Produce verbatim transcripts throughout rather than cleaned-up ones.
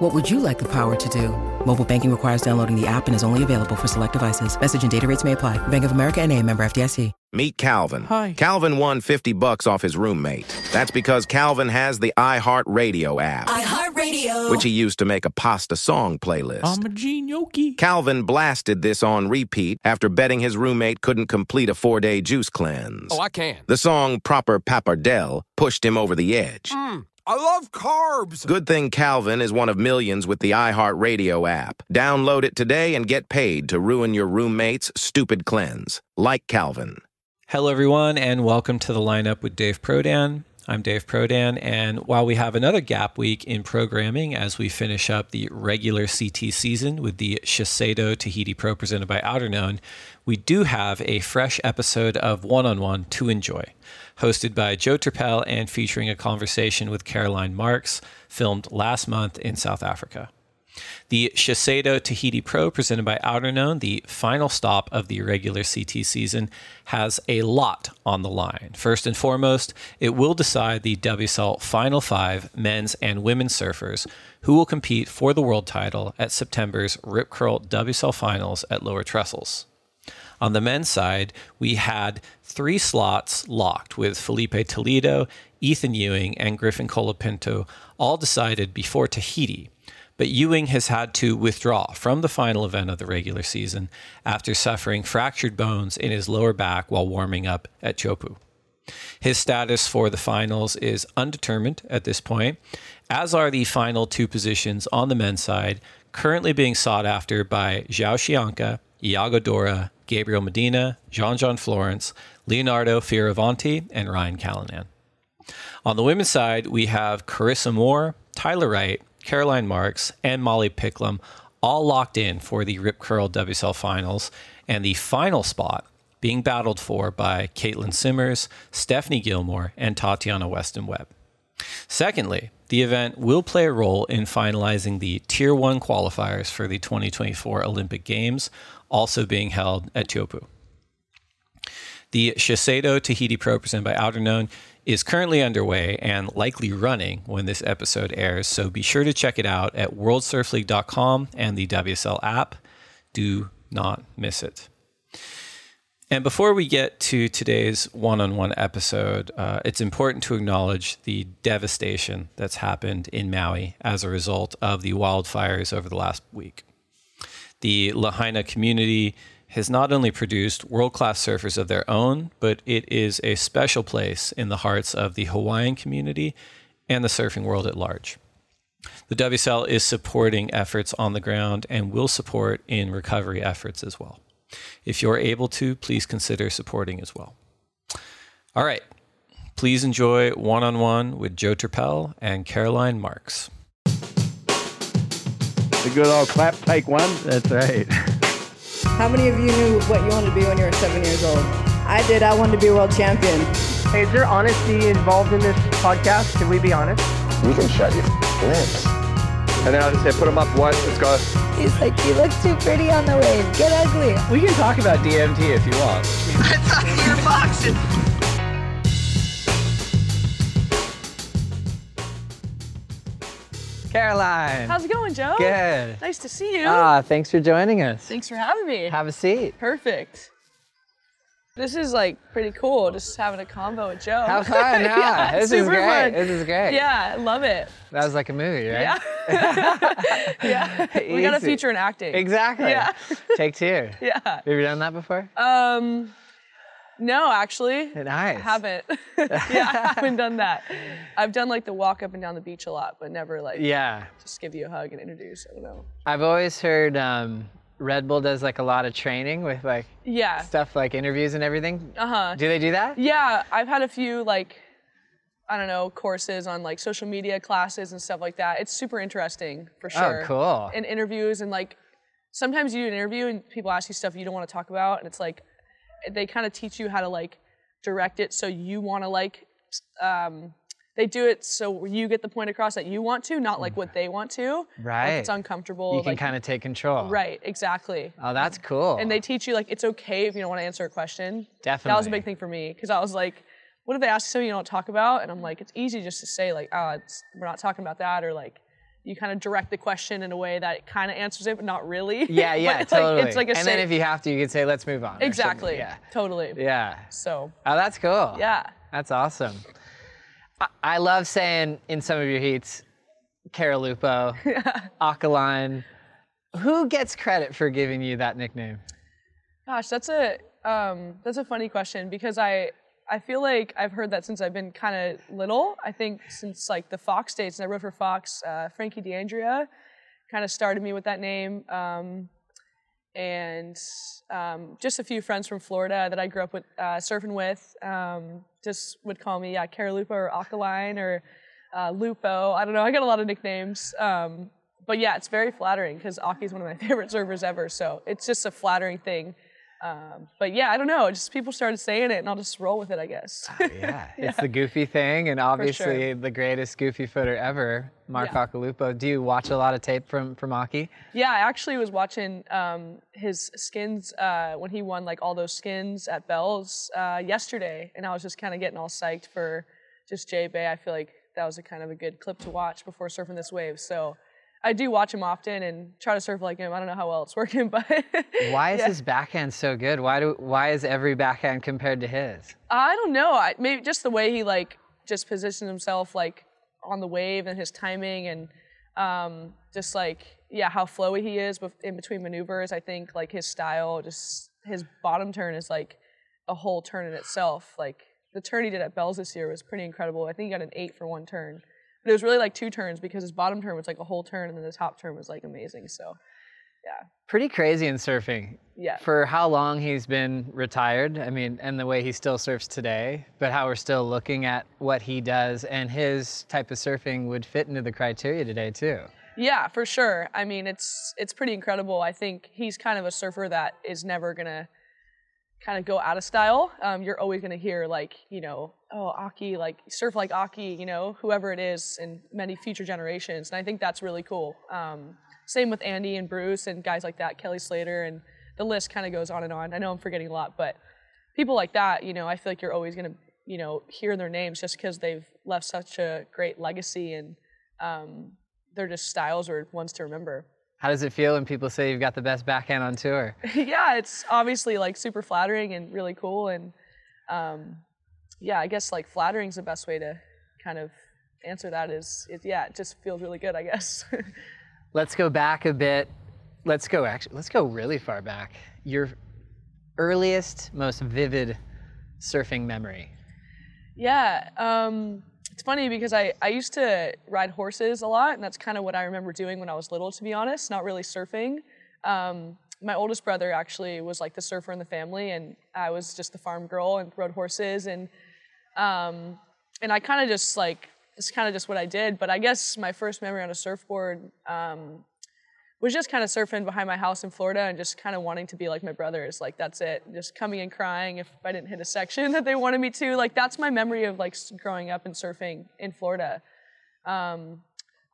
What would you like the power to do? Mobile banking requires downloading the app and is only available for select devices. Message and data rates may apply. Bank of America N A, member F D I C. Meet Calvin. Hi. Calvin won fifty bucks off his roommate. That's because Calvin has the iHeartRadio app. iHeartRadio. Which he used to make a pasta song playlist. I'm a gnocchi. Calvin blasted this on repeat after betting his roommate couldn't complete a four-day juice cleanse. Oh, I can. The song Proper Pappardelle pushed him over the edge. Mm. I love carbs. Good thing Calvin is one of millions with the iHeartRadio app. Download it today and get paid to ruin your roommate's stupid cleanse. Like Calvin. Hello, everyone, and welcome to The Lineup with Dave Prodan. I'm Dave Prodan, and while we have another gap week in programming as we finish up the regular C T season with the Shiseido Tahiti Pro presented by Outerknown, we do have a fresh episode of One on One to enjoy, hosted by Joe Turpel and featuring a conversation with Caroline Marks, filmed last month in South Africa. The Shiseido Tahiti Pro presented by Outerknown, the final stop of the regular C T season, has a lot on the line. First and foremost, it will decide the W S L Final Five men's and women's surfers who will compete for the world title at September's Rip Curl W S L Finals at Lower Trestles. On the men's side, we had three slots locked with Felipe Toledo, Ethan Ewing, and Griffin Colapinto all decided before Tahiti. But Ewing has had to withdraw from the final event of the regular season after suffering fractured bones in his lower back while warming up at Teahupo'o. His status for the finals is undetermined at this point, as are the final two positions on the men's side, currently being sought after by Zhao Xianca, Iago Dora, Gabriel Medina, Jean-Jean Florence, Leonardo Fioravanti, and Ryan Callanan. On the women's side, we have Carissa Moore, Tyler Wright, Caroline Marks, and Molly Picklum all locked in for the Rip Curl W S L Finals, and the final spot being battled for by Caitlin Simmers, Stephanie Gilmore, and Tatiana Weston-Webb. Secondly, the event will play a role in finalizing the Tier one qualifiers for the twenty twenty-four Olympic Games, also being held at Teahupo'o. The Shiseido Tahiti Pro presented by Outerknown is currently underway and likely running when this episode airs, so be sure to check it out at world surf league dot com and the W S L app. Do not miss it. And before we get to today's one-on-one episode, uh, it's important to acknowledge the devastation that's happened in Maui as a result of the wildfires over the last week. The Lahaina community has not only produced world-class surfers of their own, but it is a special place in the hearts of the Hawaiian community and the surfing world at large. The W S L is supporting efforts on the ground and will support in recovery efforts as well. If you're able to, please consider supporting as well. All right, please enjoy one-on-one with Joe Turpel and Caroline Marks. The good old clap, take one. That's right. How many of you knew what you wanted to be when you were seven years old? I did. I wanted to be a world champion. Hey, is there honesty involved in this podcast? Can we be honest? You can shut your lips. And then I'll just say, put them up once. Let's go. He's like, you look too pretty on the wave. Get ugly. We can talk about D M T if you want. I thought you were boxing. Caroline. How's it going, Joe? Good. Nice to see you. Ah, thanks for joining us. Thanks for having me. Have a seat. Perfect. This is like pretty cool, just having a convo with Joe. How fun, huh? Yeah, this is great. Fun. This is great. Yeah, love it. That was like a movie, right? Yeah. Yeah. We got a future in acting. Exactly. Yeah. Take two. Yeah. Have you ever done that before? Um, No, actually. Nice. I haven't. Yeah, I haven't done that. I've done like the walk up and down the beach a lot, but never like yeah. just give you a hug and introduce. I don't know. I've always heard um, Red Bull does like a lot of training with like yeah. stuff like interviews and everything. Uh-huh. Do they do that? Yeah, I've had a few like, I don't know, courses on like social media classes and stuff like that. It's super interesting for sure. Oh, cool. And interviews and like, sometimes you do an interview and people ask you stuff you don't want to talk about and it's like, they kind of teach you how to like direct it so you want to like, um, they do it so you get the point across that you want to, not like what they want to. Right. Like, it's uncomfortable. You can like, kind of take control. Right, exactly. Oh, that's cool. And they teach you like, it's okay if you don't want to answer a question. Definitely. That was a big thing for me because I was like, what if they ask you something you don't talk about? And I'm like, it's easy just to say like, oh, it's, we're not talking about that, or like, you kind of direct the question in a way that it kind of answers it, but not really. Yeah, yeah, like, totally. It's like a and safe... then if you have to, you can say, let's move on. Exactly, yeah. Totally. Yeah. So. Oh, that's cool. Yeah. That's awesome. I, I love saying in some of your heats, Caralupo, yeah. Akaline. Who gets credit for giving you that nickname? Gosh, that's a um, that's a funny question because I, I feel like I've heard that since I've been kind of little. I think since like the Fox days, and I rode for Fox, uh, Frankie DeAndrea kind of started me with that name. Um, and um, just a few friends from Florida that I grew up with, uh, surfing with, um, just would call me, yeah, Caralupo or Akaline or uh, Lupo. I don't know, I got a lot of nicknames. Um, but yeah, it's very flattering because Aki's one of my favorite surfers ever. So it's just a flattering thing. Um, but yeah, I don't know. Just people started saying it and I'll just roll with it, I guess. Oh, yeah. yeah. It's the goofy thing and obviously sure. the greatest goofy footer ever, Mark yeah. Akalupo. Do you watch a lot of tape from, from Aki? Yeah, I actually was watching um, his skins uh, when he won like all those skins at Bells uh, yesterday. And I was just kind of getting all psyched for just J-Bay. I feel like that was a kind of a good clip to watch before surfing this wave. So I do watch him often and try to surf like him. I don't know how well it's working, but... why is yeah. his backhand so good? Why do why is every backhand compared to his? I don't know. I, maybe just the way he like just positions himself like on the wave and his timing and um, just like, yeah, how flowy he is in between maneuvers. I think like his style, just his bottom turn is like a whole turn in itself. Like the turn he did at Bells this year was pretty incredible. I think he got an eight for one turn. But it was really like two turns because his bottom turn was like a whole turn and then the top turn was like amazing. So, yeah. Pretty crazy in surfing. Yeah. For how long he's been retired, I mean, and the way he still surfs today, but how we're still looking at what he does and his type of surfing would fit into the criteria today too. Yeah, for sure. I mean, it's it's pretty incredible. I think he's kind of a surfer that is never going to kind of go out of style. Um, you're always going to hear like, you know, oh, Aki, like surf like Aki, you know, whoever it is in many future generations. And I think that's really cool. Um, same with Andy and Bruce and guys like that, Kelly Slater, and the list kind of goes on and on. I know I'm forgetting a lot, but people like that, you know, I feel like you're always going to, you know, hear their names just because they've left such a great legacy and um, they're just styles or ones to remember. How does it feel when people say you've got the best backhand on tour? Yeah, it's obviously like super flattering and really cool. And um, yeah, I guess like flattering's the best way to kind of answer that is, it, yeah, it just feels really good, I guess. Let's go back a bit. Let's go actually, let's go really far back. Your earliest, most vivid surfing memory. Yeah. Um, It's funny because I, I used to ride horses a lot, and that's kind of what I remember doing when I was little, to be honest, not really surfing. Um, my oldest brother actually was like the surfer in the family, and I was just the farm girl and rode horses. And um, and I kind of just like, it's kind of just what I did. But I guess my first memory on a surfboard um, was just kind of surfing behind my house in Florida and just kind of wanting to be like my brothers. Like, that's it. Just coming and crying if I didn't hit a section that they wanted me to. Like, that's my memory of like growing up and surfing in Florida. Um,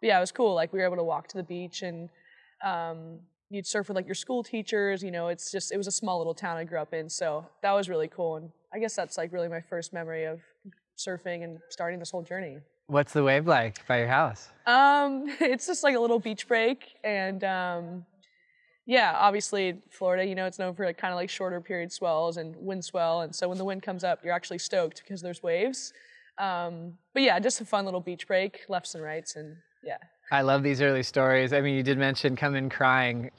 but yeah, it was cool. Like, we were able to walk to the beach and um, you'd surf with like your school teachers. You know, it's just, it was a small little town I grew up in. So that was really cool. And I guess that's like really my first memory of surfing and starting this whole journey. What's the wave like by your house? Um, it's just like a little beach break, and um, yeah, obviously Florida, you know, it's known for like kind of like shorter period swells and wind swell, and so when the wind comes up, you're actually stoked because there's waves. Um, but yeah, just a fun little beach break, lefts and rights, and yeah. I love these early stories. I mean, you did mention coming crying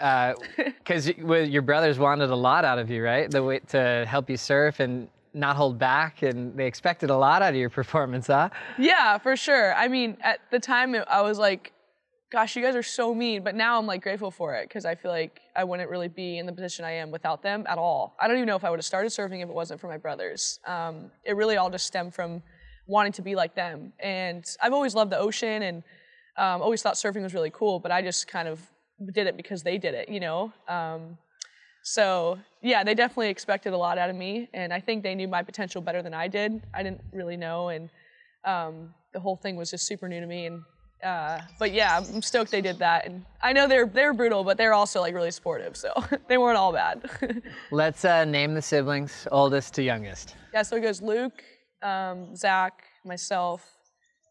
because uh, your brothers wanted a lot out of you, right? The way to help you surf and not hold back, and they expected a lot out of your performance, huh? Yeah, for sure. I mean, at the time I was like, gosh, you guys are so mean, but now I'm like grateful for it because I feel like I wouldn't really be in the position I am without them at all. I don't even know if I would have started surfing if it wasn't for my brothers. Um, it really all just stemmed from wanting to be like them. And I've always loved the ocean and um, always thought surfing was really cool, but I just kind of did it because they did it, you know? Um, So, yeah, they definitely expected a lot out of me, and I think they knew my potential better than I did. I didn't really know, and um, the whole thing was just super new to me. And uh, but, yeah, I'm stoked they did that. And I know they're they're brutal, but they're also, like, really supportive, so they weren't all bad. Let's uh, name the siblings, oldest to youngest. Yeah, so it goes Luke, um, Zach, myself,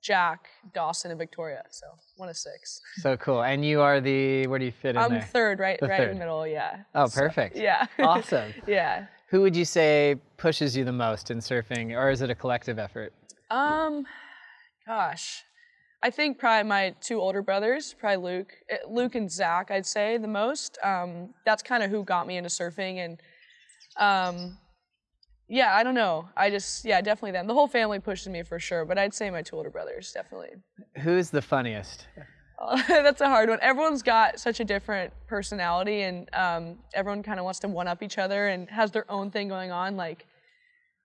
Jack, Dawson, and Victoria, so one of six. So cool. And you are the, where do you fit in I'm there? I'm third, right the right third. In the middle, yeah. Oh, so, perfect. Yeah. Awesome. Yeah. Who would you say pushes you the most in surfing, or is it a collective effort? Um, gosh. I think probably my two older brothers, probably Luke, Luke and Zach, I'd say the most. Um, that's kind of who got me into surfing, and um, yeah, I don't know. I just, yeah, definitely them. The whole family pushed me for sure, but I'd say my two older brothers, definitely. Who's the funniest? Oh, that's a hard one. Everyone's got such a different personality, and um, everyone kind of wants to one-up each other and has their own thing going on. Like,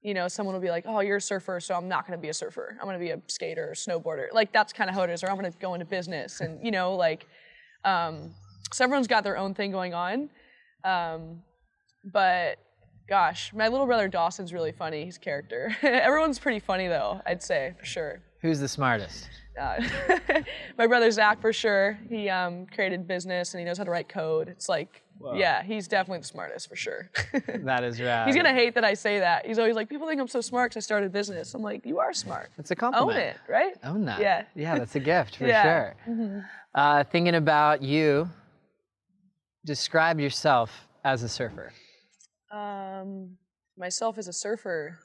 you know, someone will be like, oh, you're a surfer, so I'm not going to be a surfer. I'm going to be a skater or snowboarder. Like, that's kind of how it is, or I'm going to go into business. And, you know, like, um, so everyone's got their own thing going on. Um, but... Gosh, my little brother Dawson's really funny, his character. Everyone's pretty funny though, I'd say, for sure. Who's the smartest? Uh, my brother Zach, for sure. He um, created business and he knows how to write code. It's like, whoa. Yeah, he's definitely the smartest, for sure. That is rad. He's gonna hate that I say that. He's always like, people think I'm so smart because I started business. I'm like, you are smart. It's a compliment. Own it, right? Own that. Yeah, yeah, that's a gift, for yeah. sure. Mm-hmm. Uh, thinking about you, describe yourself as a surfer. Um, myself as a surfer,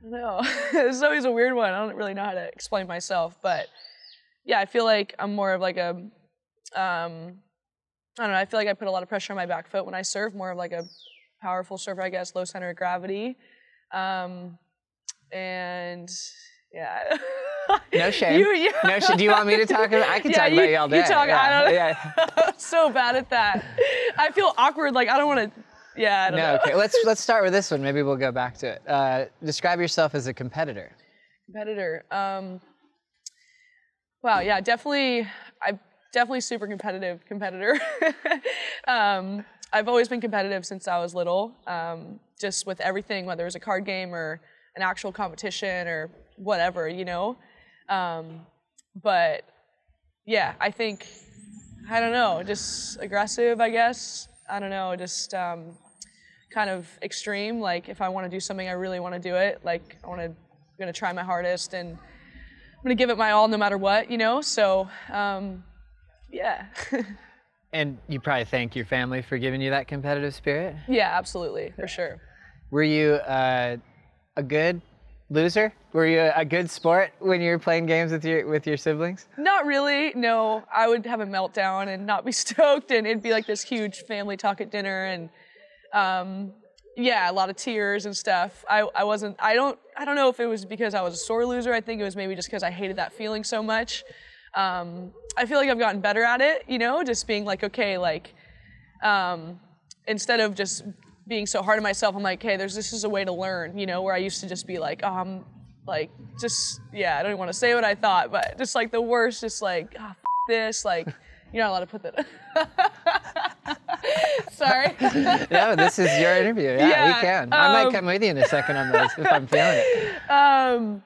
I don't know. It's always a weird one. I don't really know how to explain myself, but yeah, I feel like I'm more of like a, um, I don't know. I feel like I put a lot of pressure on my back foot when I surf, more of like a powerful surfer, I guess, low center of gravity. Um, and yeah. No shame. You, you, no shame. Do you want me to talk about it? I can yeah, talk you, about you all day. You talk, yeah. I don't know. I'm so bad at that. I feel awkward. Like I don't want to. Yeah, I don't no, know. Okay, let's let's start with this one. Maybe we'll go back to it. Uh, describe yourself as a competitor. Competitor. Um, wow, yeah, definitely. I'm definitely super competitive competitor. um, I've always been competitive since I was little, um, just with everything, whether it was a card game or an actual competition or whatever, you know. Um, but, yeah, I think, I don't know, just aggressive, I guess. I don't know, just um, kind of extreme. Like if I want to do something, I really want to do it. Like I want to, I'm gonna try my hardest, and I'm gonna give it my all, no matter what, you know. So, um, yeah. And you probably thank your family for giving you that competitive spirit. Yeah, absolutely, for sure. Were you uh, a good loser? Were you a good sport when you were playing games with your with your siblings? Not really, no. I would have a meltdown and not be stoked, and it'd be like this huge family talk at dinner, and um, yeah, a lot of tears and stuff. I, I wasn't, I don't, I don't know if it was because I was a sore loser. I think it was maybe just because I hated that feeling so much. Um, I feel like I've gotten better at it, you know, just being like, okay, like, um, instead of just being so hard on myself, I'm like, hey, there's this is a way to learn, you know, where I used to just be like, um, oh, like, just, yeah, I don't even want to say what I thought, but just like the worst, just like, oh, f- this, like, you're not allowed to put that. Sorry. No, this is your interview. Yeah, yeah we can. Um, I might come with you in a second on this if I'm feeling it. Um,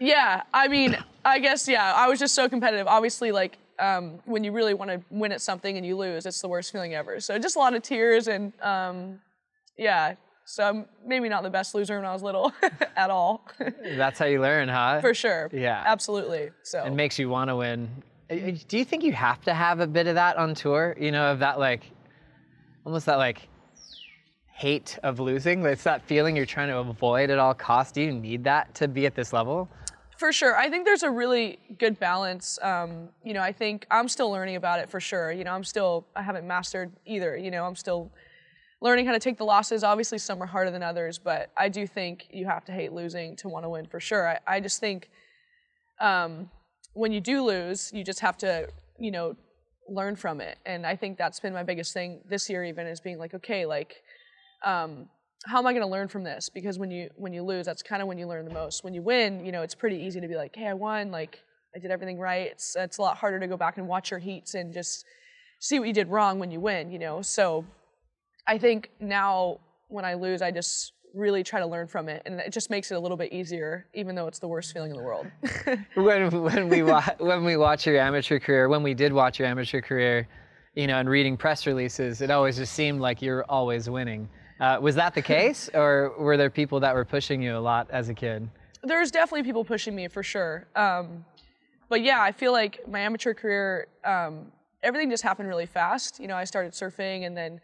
yeah, I mean, I guess, yeah, I was just so competitive. Obviously, like, Um, when you really want to win at something and you lose, it's the worst feeling ever. So just a lot of tears and, um, yeah, so I'm maybe not the best loser when I was little at all. That's how you learn, huh? For sure. Yeah. Absolutely. So. It makes you want to win. Do you think you have to have a bit of that on tour? You know, of that like, almost that like hate of losing? It's that feeling you're trying to avoid at all costs. Do you need that to be at this level? For sure. I think there's a really good balance. Um, you know, I think I'm still learning about it for sure. You know, I'm still, I haven't mastered either. You know, I'm still learning how to take the losses. Obviously, some are harder than others, but I do think you have to hate losing to want to win for sure. I, I just think um, when you do lose, you just have to, you know, learn from it. And I think that's been my biggest thing this year even is being like, okay, like, um, how am I going to learn from this? Because when you when you lose, that's kind of when you learn the most. When you win, you know, it's pretty easy to be like, hey, I won, like, I did everything right. It's, it's a lot harder to go back and watch your heats and just see what you did wrong when you win, you know. So I think now when I lose, I just really try to learn from it, and it just makes it a little bit easier, even though it's the worst feeling in the world. when when we wa- when we watch your amateur career, when we did watch your amateur career, you know, and reading press releases, it always just seemed like you're always winning. Uh, was that the case, or were there people that were pushing you a lot as a kid? There's definitely people pushing me for sure. Um, but yeah, I feel like my amateur career, um, everything just happened really fast. You know, I started surfing, and then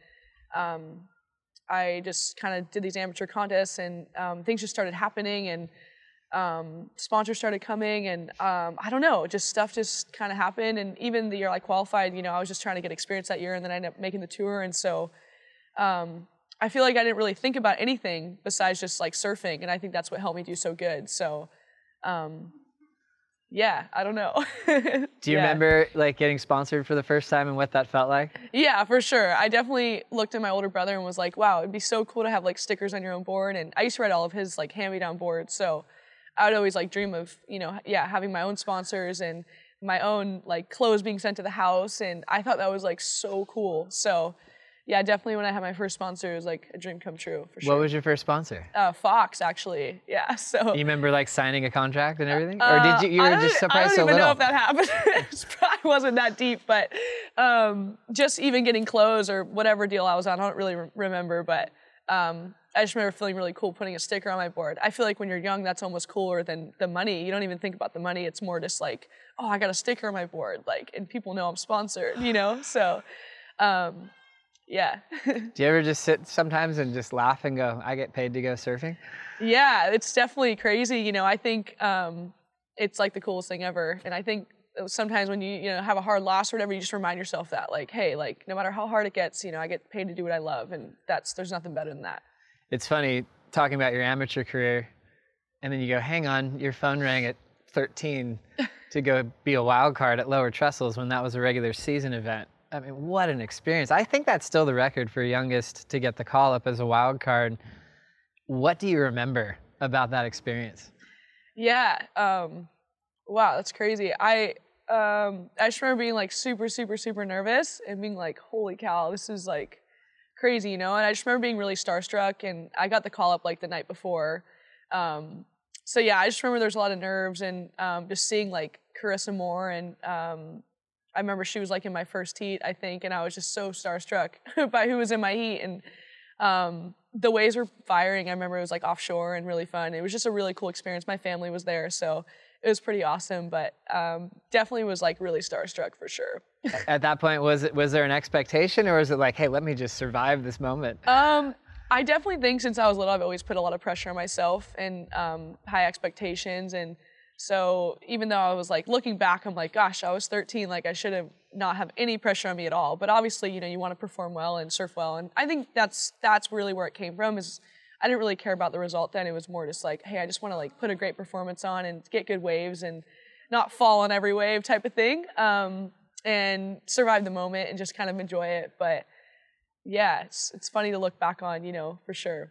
um, I just kind of did these amateur contests, and um, things just started happening, and um, sponsors started coming, and um, I don't know, just stuff just kind of happened. And even the year I qualified, you know, I was just trying to get experience that year, and then I ended up making the tour. And so um, I feel like I didn't really think about anything besides just like surfing, and I think that's what helped me do so good. So um, yeah, I don't know. Do you yeah. remember like getting sponsored for the first time and what that felt like? Yeah, for sure. I definitely looked at my older brother and was like, wow, it'd be so cool to have like stickers on your own board. And I used to ride all of his like hand-me-down boards. So I would always like dream of, you know, yeah, having my own sponsors and my own like clothes being sent to the house. And I thought that was like so cool. So yeah, definitely when I had my first sponsor, it was like a dream come true, for sure. What was your first sponsor? Uh, Fox, actually. Yeah, so. You remember like signing a contract and everything? Uh, or did you, you were just surprised so little? I don't even little. know if that happened. It probably wasn't that deep, but um, just even getting clothes or whatever deal I was on, I don't really re- remember, but um, I just remember feeling really cool putting a sticker on my board. I feel like when you're young, that's almost cooler than the money. You don't even think about the money. It's more just like, oh, I got a sticker on my board, like, and people know I'm sponsored, you know? So, um, yeah. Do you ever just sit sometimes and just laugh and go, I get paid to go surfing? Yeah, it's definitely crazy. You know, I think um, it's like the coolest thing ever. And I think sometimes when you, you know, have a hard loss or whatever, you just remind yourself that like, hey, like no matter how hard it gets, you know, I get paid to do what I love. And that's, there's nothing better than that. It's funny talking about your amateur career and then you go, hang on, your phone rang at thirteen to go be a wild card at Lower Trestles when that was a regular season event. I mean, what an experience. I think that's still the record for youngest to get the call up as a wild card. What do you remember about that experience? Yeah. Um, wow, that's crazy. I um, I just remember being like super, super, super nervous and being like, holy cow, this is like crazy, you know? And I just remember being really starstruck, and I got the call up like the night before. Um, so yeah, I just remember there's a lot of nerves, and um, just seeing like Carissa Moore and, um, I remember she was like in my first heat, I think, and I was just so starstruck by who was in my heat. And um, the waves were firing. I remember it was like offshore and really fun. It was just a really cool experience. My family was there, so it was pretty awesome, but um, definitely was like really starstruck for sure. At that point, was it was there an expectation, or was it like, hey, let me just survive this moment? Um, I definitely think since I was little, I've always put a lot of pressure on myself and um, high expectations. And so even though I was like looking back, I'm like, gosh, I was thirteen, like I should have not have any pressure on me at all. But obviously, you know, you want to perform well and surf well. And I think that's that's really where it came from, is I didn't really care about the result then. It was more just like, hey, I just want to like put a great performance on and get good waves and not fall on every wave type of thing, um, and survive the moment and just kind of enjoy it. But yeah, it's, it's funny to look back on, you know, for sure.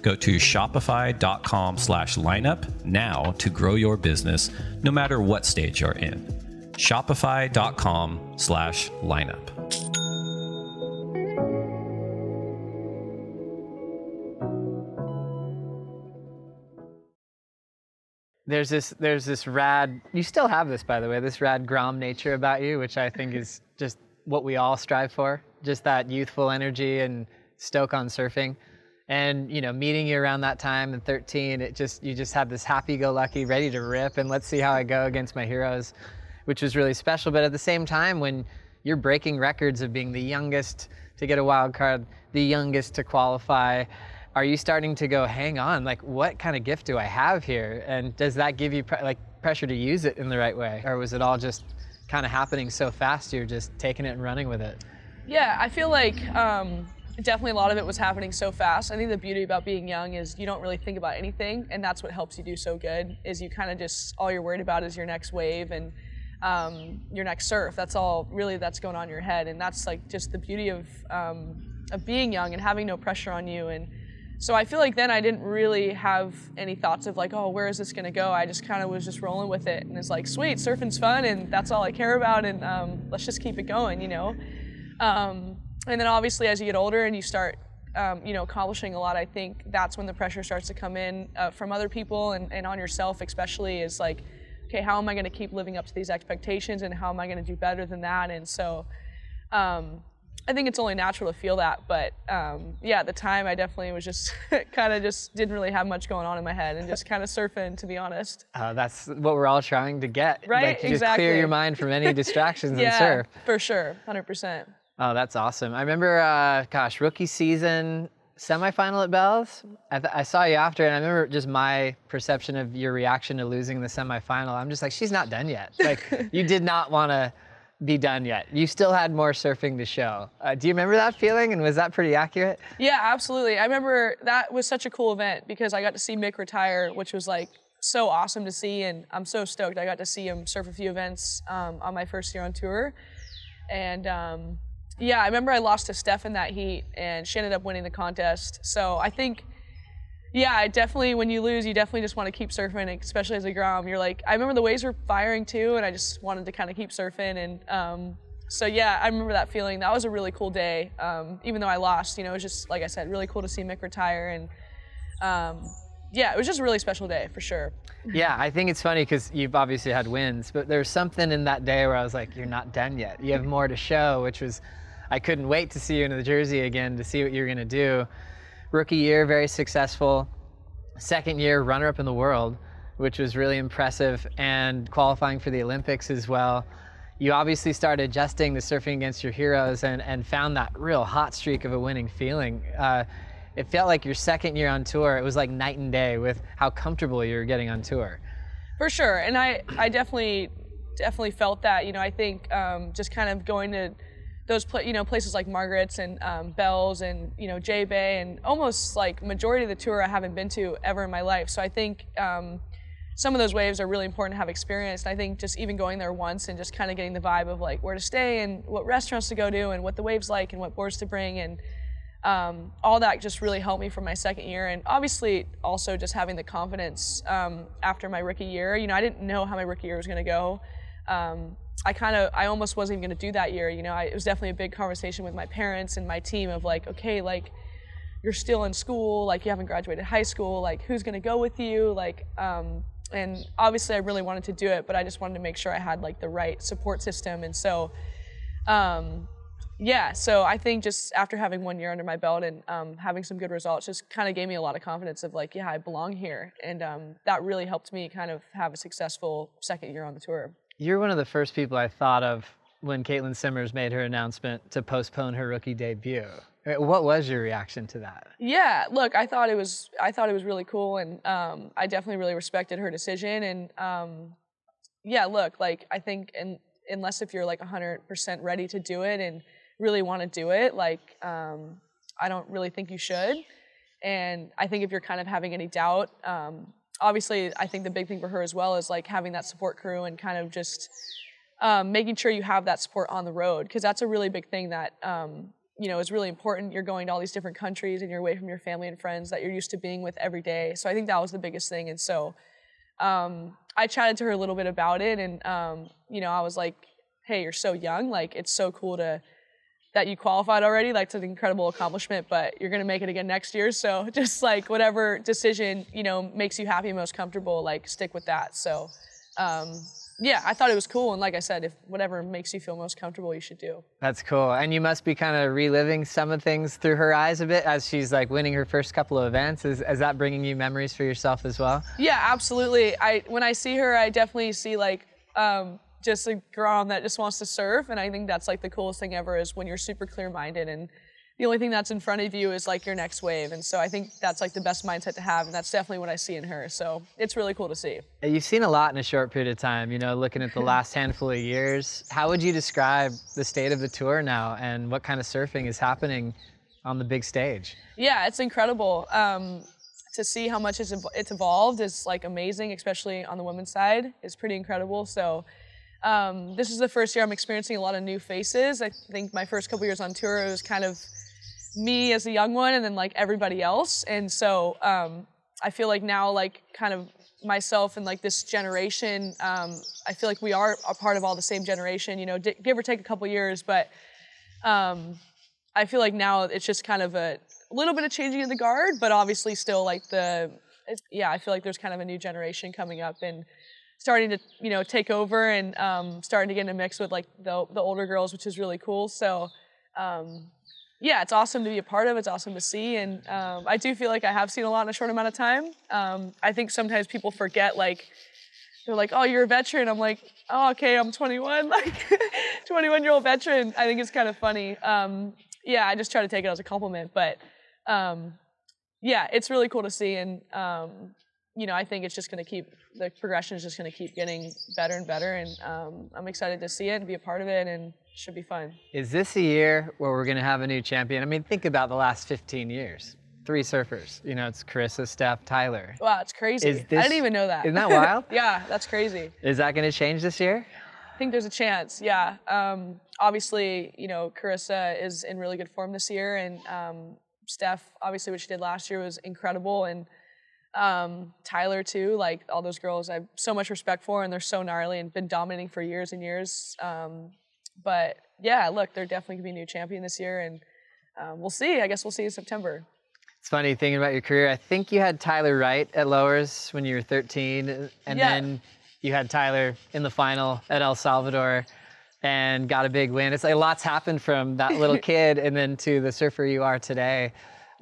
Go to shopify.com slash lineup now to grow your business no matter what stage you're in. Shopify.com slash lineup. There's this, there's this rad, you still have this, by the way, this rad Grom nature about you, which I think is just what we all strive for, just that youthful energy and stoke on surfing. And, you know, meeting you around that time in thirteen, it just, you just had this happy-go-lucky, ready to rip, and let's see how I go against my heroes, which was really special. But at the same time, when you're breaking records of being the youngest to get a wild card, the youngest to qualify, are you starting to go, hang on, like, what kind of gift do I have here? And does that give you pre- like pressure to use it in the right way? Or was it all just kind of happening so fast, you're just taking it and running with it? Yeah, I feel like um, definitely a lot of it was happening so fast. I think the beauty about being young is you don't really think about anything, and that's what helps you do so good, is you kind of just, all you're worried about is your next wave and um, your next surf. That's all really that's going on in your head. And that's like just the beauty of, um, of being young and having no pressure on you. And so I feel like then I didn't really have any thoughts of like, oh, where is this gonna go? I just kind of was just rolling with it, and it's like, sweet, surfing's fun, and that's all I care about, and um, let's just keep it going, you know? Um, and then obviously as you get older and you start, um, you know, accomplishing a lot, I think that's when the pressure starts to come in uh, from other people and, and on yourself especially, is like, okay, how am I gonna keep living up to these expectations, and how am I gonna do better than that? And so, um, I think it's only natural to feel that, but um, yeah, at the time I definitely was just kind of just didn't really have much going on in my head and just kind of surfing, to be honest. Uh, that's what we're all trying to get. Right, like, you exactly. Just clear your mind from any distractions yeah, and surf. Yeah, for sure, one hundred percent. Oh, that's awesome. I remember, uh, gosh, rookie season, semifinal at Bells. I, th- I saw you after, and I remember just my perception of your reaction to losing the semifinal. I'm just like, she's not done yet. Like, you did not want to be done yet. You still had more surfing to show. Uh, do you remember that feeling, and was that pretty accurate? Yeah, absolutely. I remember that was such a cool event because I got to see Mick retire, which was like so awesome to see, and I'm so stoked I got to see him surf a few events um, on my first year on tour. And um, yeah, I remember I lost to Steph in that heat, and she ended up winning the contest. So I think Yeah, I definitely, when you lose, you definitely just want to keep surfing, especially as a Grom. You're like, I remember the waves were firing too, and I just wanted to kind of keep surfing. And um, so, yeah, I remember that feeling. That was a really cool day. Um, even though I lost, you know, it was just, like I said, really cool to see Mick retire. And um, yeah, it was just a really special day for sure. Yeah, I think it's funny because you've obviously had wins, but there's something in that day where I was like, you're not done yet. You have more to show, which was, I couldn't wait to see you in the jersey again to see what you're going to do. Rookie year, very successful. Second year, runner-up in the world, which was really impressive, and qualifying for the Olympics as well. You obviously started adjusting to surfing against your heroes and, and found that real hot streak of a winning feeling. Uh, it felt like your second year on tour, it was like night and day with how comfortable you were getting on tour. For sure, and I, I definitely definitely felt that. You know, I think um, just kind of going to those you know places like Margaret's and um, Bells and you know J-Bay, and almost like majority of the tour I haven't been to ever in my life. So I think um, some of those waves are really important to have experienced. And I think just even going there once and just kind of getting the vibe of like where to stay and what restaurants to go to and what the waves like and what boards to bring and um, all that just really helped me for my second year. And obviously also just having the confidence um, after my rookie year. You know, I didn't know how my rookie year was going to go. Um, I kind of, I almost wasn't even going to do that year, you know, I, it was definitely a big conversation with my parents and my team of like, okay, like, you're still in school, like, you haven't graduated high school, like, who's going to go with you, like, um, and obviously I really wanted to do it, but I just wanted to make sure I had, like, the right support system, and so, um, yeah, so I think just after having one year under my belt and um, having some good results just kind of gave me a lot of confidence of like, yeah, I belong here, and um, that really helped me kind of have a successful second year on the tour. You're one of the first people I thought of when Caitlin Simmers made her announcement to postpone her rookie debut. What was your reaction to that? Yeah, look, I thought it was I thought it was really cool, and um, I definitely really respected her decision. And um, yeah, look, like, I think, and unless if you're like one hundred percent ready to do it and really want to do it, like, um, I don't really think you should. And I think if you're kind of having any doubt, um, obviously I think the big thing for her as well is like having that support crew and kind of just um, making sure you have that support on the road, because that's a really big thing that, um, you know, is really important. You're going to all these different countries and you're away from your family and friends that you're used to being with every day. So I think that was the biggest thing. And so um, I chatted to her a little bit about it, and, um, you know, I was like, hey, you're so young. Like, it's so cool to... that you qualified already. Like, it's an incredible accomplishment, but you're going to make it again next year. So just like whatever decision, you know, makes you happy and most comfortable, like stick with that. So um, yeah, I thought it was cool. And like I said, if whatever makes you feel most comfortable, you should do. That's cool. And you must be kind of reliving some of things through her eyes a bit as she's like winning her first couple of events. Is, is that bringing you memories for yourself as well? Yeah, absolutely. I, when I see her, I definitely see like, um, just a girl that just wants to surf. And I think that's like the coolest thing ever, is when you're super clear minded and the only thing that's in front of you is like your next wave. And so I think that's like the best mindset to have. And that's definitely what I see in her. So it's really cool to see. You've seen a lot in a short period of time, you know, looking at the last handful of years. How would you describe the state of the tour now and what kind of surfing is happening on the big stage? Yeah, it's incredible. Um, to see how much it's, it's evolved is like amazing, especially on the women's side. It's pretty incredible. So Um, this is the first year I'm experiencing a lot of new faces. I think my first couple years on tour, it was kind of me as a young one and then like everybody else. And so um, I feel like now, like kind of myself and like this generation, um, I feel like we are a part of all the same generation, you know, d- give or take a couple years. But um, I feel like now it's just kind of a little bit of changing of the guard, but obviously still like the, it, yeah, I feel like there's kind of a new generation coming up and starting to, you know, take over and um, starting to get in a mix with like the, the older girls, which is really cool. So um, yeah, it's awesome to be a part of. It's awesome to see. And um, I do feel like I have seen a lot in a short amount of time. Um, I think sometimes people forget, like, they're like, oh, you're a veteran. I'm like, oh, okay, I'm twenty-one, like twenty-one year old veteran. I think it's kind of funny. Um, yeah, I just try to take it as a compliment, but um, yeah, it's really cool to see. And um, you know, I think it's just going to keep, the progression is just going to keep getting better and better. And um, I'm excited to see it and be a part of it, and it should be fun. Is this a year where we're going to have a new champion? I mean, think about the last fifteen years. Three surfers. You know, it's Carissa, Steph, Tyler. Wow, it's crazy. Is this, I didn't even know that. Isn't that wild? Yeah, that's crazy. Is that going to change this year? I think there's a chance, yeah. Um, obviously, you know, Carissa is in really good form this year. And um, Steph, obviously what she did last year was incredible. And Um, Tyler too, like all those girls I have so much respect for, and they're so gnarly and been dominating for years and years. Um, but yeah, look, they're definitely going to be a new champion this year, and um, we'll see. I guess we'll see in September. It's funny thinking about your career. I think you had Tyler Wright at Lowers when you were thirteen, and yeah. Then you had Tyler in the final at El Salvador and got a big win. It's like lots happened from that little kid and then to the surfer you are today.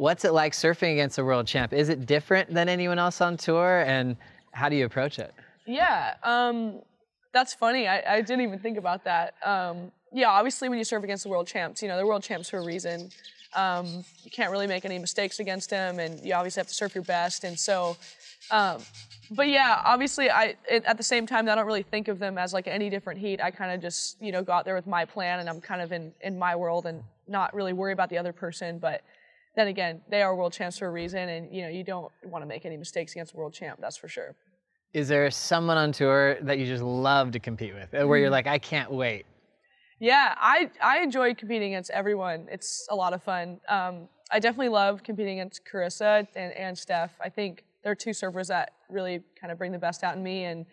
What's it like surfing against a world champ? Is it different than anyone else on tour, and how do you approach it? Yeah, um, that's funny. I, I didn't even think about that. Um, yeah, obviously when you surf against the world champs, you know, they're world champs for a reason. Um, you can't really make any mistakes against them, and you obviously have to surf your best. And so, um, but yeah, obviously I it, at the same time, I don't really think of them as like any different heat. I kind of just, you know, go out there with my plan, and I'm kind of in, in my world and not really worry about the other person. But then again, they are world champs for a reason, and you know you don't want to make any mistakes against a world champ, that's for sure. Is there someone on tour that you just love to compete with, where you're like, I can't wait? Yeah, I, I enjoy competing against everyone. It's a lot of fun. Um, I definitely love competing against Carissa and, and Steph. I think they're two surfers that really kind of bring the best out in me, and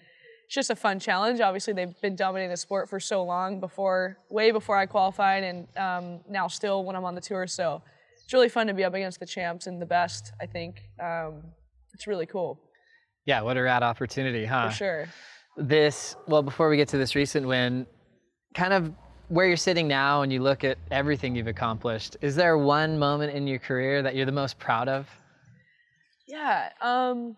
it's just a fun challenge. Obviously, they've been dominating the sport for so long, before, way before I qualified, and um, now still when I'm on the tour, so it's really fun to be up against the champs and the best, I think. Um, it's really cool. Yeah, what a rad opportunity, huh? For sure. This, well, before we get to this recent win, kind of where you're sitting now and you look at everything you've accomplished, is there one moment in your career that you're the most proud of? Yeah, um,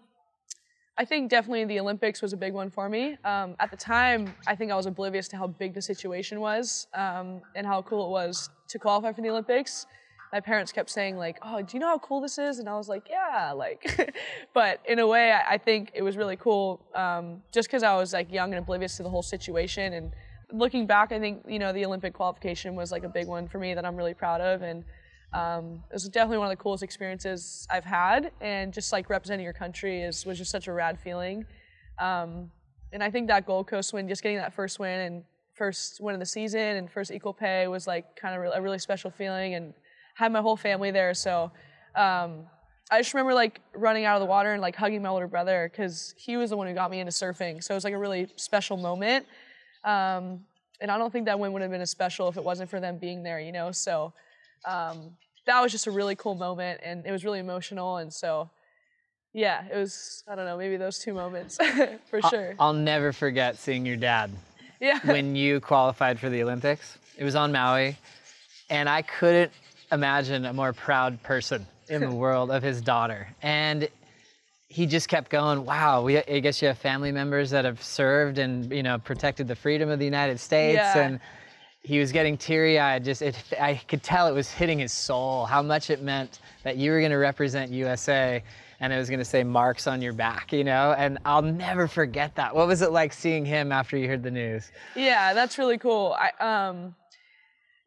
I think definitely the Olympics was a big one for me. Um, at the time, I think I was oblivious to how big the situation was um, and how cool it was to qualify for the Olympics. my parents kept saying, like, oh, do you know how cool this is? And I was like, yeah, like, but in a way, I, I think it was really cool, um, just because I was, like, young and oblivious to the whole situation. And looking back, I think, you know, the Olympic qualification was, like, a big one for me that I'm really proud of. And um, it was definitely one of the coolest experiences I've had. And just, like, representing your country is was just such a rad feeling. Um, and I think that Gold Coast win, just getting that first win and first win of the season and first equal pay was, like, kind of a really special feeling, and had my whole family there. So um, I just remember, like, running out of the water and, like, hugging my older brother, because he was the one who got me into surfing. So it was, like, a really special moment. Um, and I don't think that win would have been as special if it wasn't for them being there, you know? So um, that was just a really cool moment, and it was really emotional. And so, yeah, it was, I don't know, maybe those two moments for I'll, sure. I'll never forget seeing your dad. Yeah. When you qualified for the Olympics. It was on Maui, and I couldn't imagine a more proud person in the world of his daughter. And he just kept going, wow, we, I guess you have family members that have served and, you know, protected the freedom of the United States. Yeah. And he was getting teary-eyed. Just, it, I could tell it was hitting his soul, how much it meant that you were going to represent U S A, and it was going to say marks on your back, you know? And I'll never forget that. What was it like seeing him after you heard the news? Yeah, that's really cool. I, um,